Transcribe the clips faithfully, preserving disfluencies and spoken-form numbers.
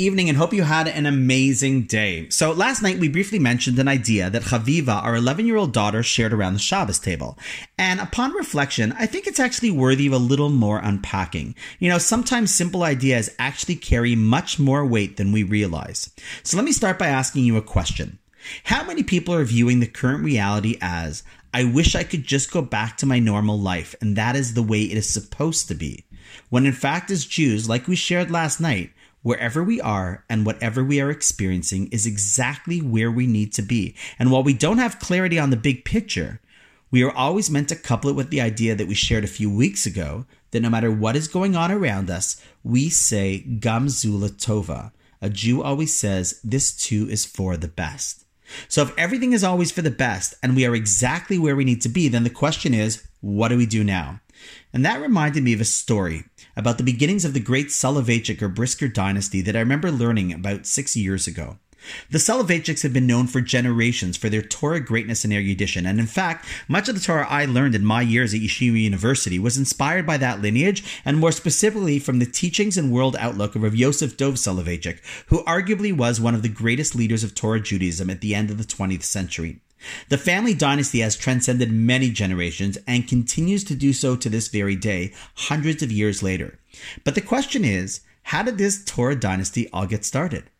evening and hope you had an amazing day. So last night we briefly mentioned an idea that Chaviva, our eleven-year-old daughter, shared around the Shabbos table. And upon reflection, I think it's actually worthy of a little more unpacking. You know, sometimes simple ideas actually carry much more weight than we realize. So let me start by asking you a question. How many people are viewing the current reality as, I wish I could just go back to my normal life, and that is the way it is supposed to be? When in fact, as Jews, like we shared last night, wherever we are and whatever we are experiencing is exactly where we need to be. And while we don't have clarity on the big picture, we are always meant to couple it with the idea that we shared a few weeks ago, that no matter what is going on around us, we say, Gam Zu La Tova. A Jew always says, this too is for the best. So if everything is always for the best and we are exactly where we need to be, then the question is, what do we do now? And that reminded me of a story about the beginnings of the great Soloveitchik or Brisker dynasty that I remember learning about six years ago. The Soloveitchiks have been known for generations for their Torah greatness and erudition, and in fact, much of the Torah I learned in my years at Yeshiva University was inspired by that lineage, and more specifically from the teachings and world outlook of Rav Yosef Dov Soloveitchik, who arguably was one of the greatest leaders of Torah Judaism at the end of the twentieth century. The family dynasty has transcended many generations and continues to do so to this very day, hundreds of years later. But the question is, how did this Torah dynasty all get started?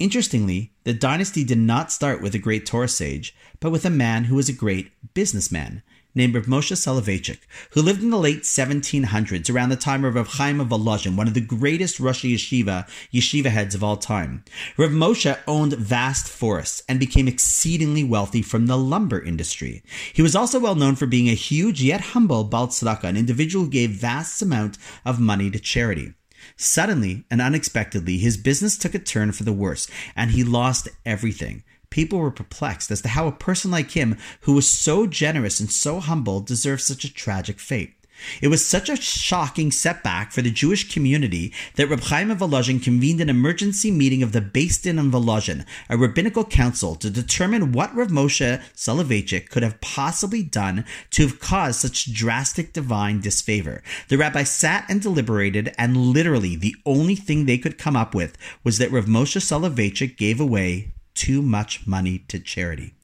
Interestingly, the dynasty did not start with a great Torah sage, but with a man who was a great businessman named Rav Moshe Soloveitchik, who lived in the late seventeen hundreds, around the time of Rav Chaim of Volozhin, one of the greatest Rosh Yeshiva, yeshiva heads of all time. Rav Moshe owned vast forests and became exceedingly wealthy from the lumber industry. He was also well known for being a huge yet humble baal tzedakah, an individual who gave vast amount of money to charity. Suddenly and unexpectedly, his business took a turn for the worse, and he lost everything. People were perplexed as to how a person like him, who was so generous and so humble, deserved such a tragic fate. It was such a shocking setback for the Jewish community that Rav Chaim of Volozhin convened an emergency meeting of the Bastin of Volozhin, a rabbinical council, to determine what Rav Moshe Soloveitchik could have possibly done to have caused such drastic divine disfavor. The rabbi sat and deliberated, and literally the only thing they could come up with was that Rav Moshe Soloveitchik gave away too much money to charity.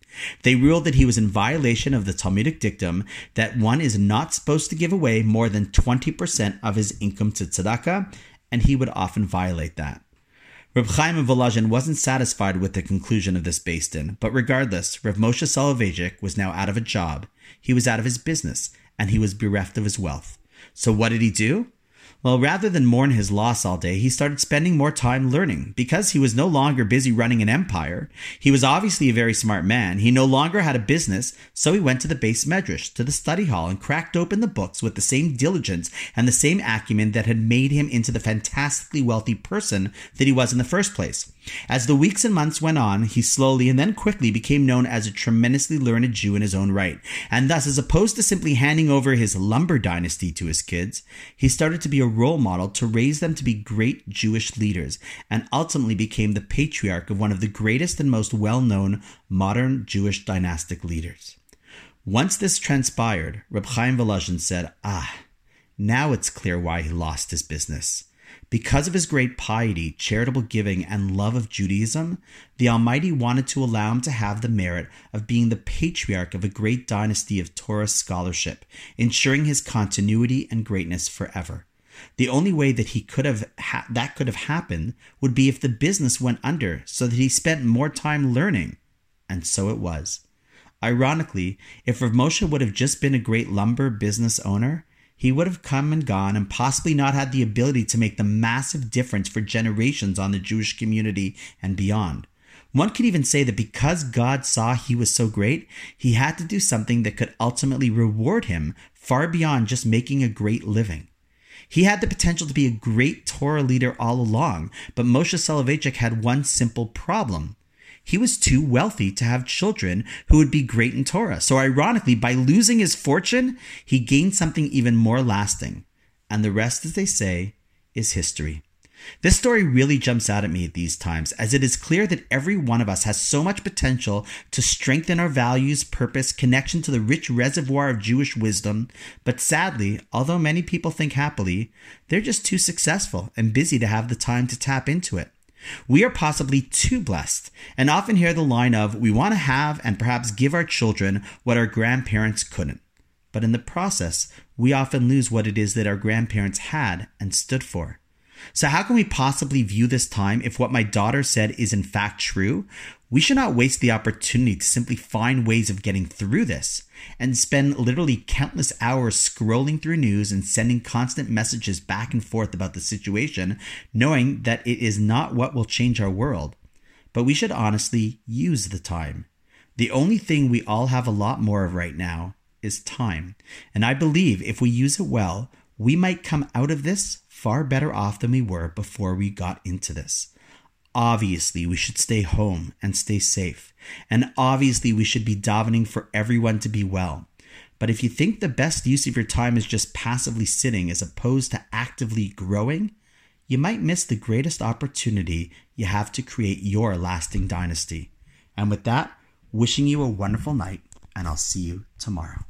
They ruled that he was in violation of the Talmudic dictum that one is not supposed to give away more than twenty percent of his income to tzedakah, and he would often violate that. Rav Chaim of Volozhin wasn't satisfied with the conclusion of this Beis Din, but regardless, Rav Moshe Soloveitchik was now out of a job, he was out of his business, and he was bereft of his wealth. So what did he do? Well, rather than mourn his loss all day, he started spending more time learning. Because he was no longer busy running an empire, he was obviously a very smart man. He no longer had a business, so he went to the base Midrash, to the study hall, and cracked open the books with the same diligence and the same acumen that had made him into the fantastically wealthy person that he was in the first place. As the weeks and months went on, he slowly and then quickly became known as a tremendously learned Jew in his own right. And thus, as opposed to simply handing over his lumber dynasty to his kids, he started to be a role model to raise them to be great Jewish leaders, and ultimately became the patriarch of one of the greatest and most well-known modern Jewish dynastic leaders. Once this transpired, Rav Chaim Volozhin said, ah, now it's clear why he lost his business. Because of his great piety, charitable giving, and love of Judaism, the Almighty wanted to allow him to have the merit of being the patriarch of a great dynasty of Torah scholarship, ensuring his continuity and greatness forever. The only way that he could have ha- that could have happened would be if the business went under, so that he spent more time learning. And so it was. Ironically, if Rav Moshe would have just been a great lumber business owner, he would have come and gone and possibly not had the ability to make the massive difference for generations on the Jewish community and beyond. One could even say that because God saw he was so great, he had to do something that could ultimately reward him far beyond just making a great living. He had the potential to be a great Torah leader all along, but Moshe Soloveitchik had one simple problem. He was too wealthy to have children who would be great in Torah. So ironically, by losing his fortune, he gained something even more lasting. And the rest, as they say, is history. This story really jumps out at me at these times, as it is clear that every one of us has so much potential to strengthen our values, purpose, connection to the rich reservoir of Jewish wisdom. But sadly, although many people think happily, they're just too successful and busy to have the time to tap into it. We are possibly too blessed and often hear the line of, we want to have and perhaps give our children what our grandparents couldn't. But in the process, we often lose what it is that our grandparents had and stood for. So how can we possibly view this time if what my daughter said is in fact true? We should not waste the opportunity to simply find ways of getting through this and spend literally countless hours scrolling through news and sending constant messages back and forth about the situation, knowing that it is not what will change our world. But we should honestly use the time. The only thing we all have a lot more of right now is time. And I believe if we use it well, we might come out of this far better off than we were before we got into this. Obviously, we should stay home and stay safe. And obviously, we should be davening for everyone to be well. But if you think the best use of your time is just passively sitting as opposed to actively growing, you might miss the greatest opportunity you have to create your lasting dynasty. And with that, wishing you a wonderful night, and I'll see you tomorrow.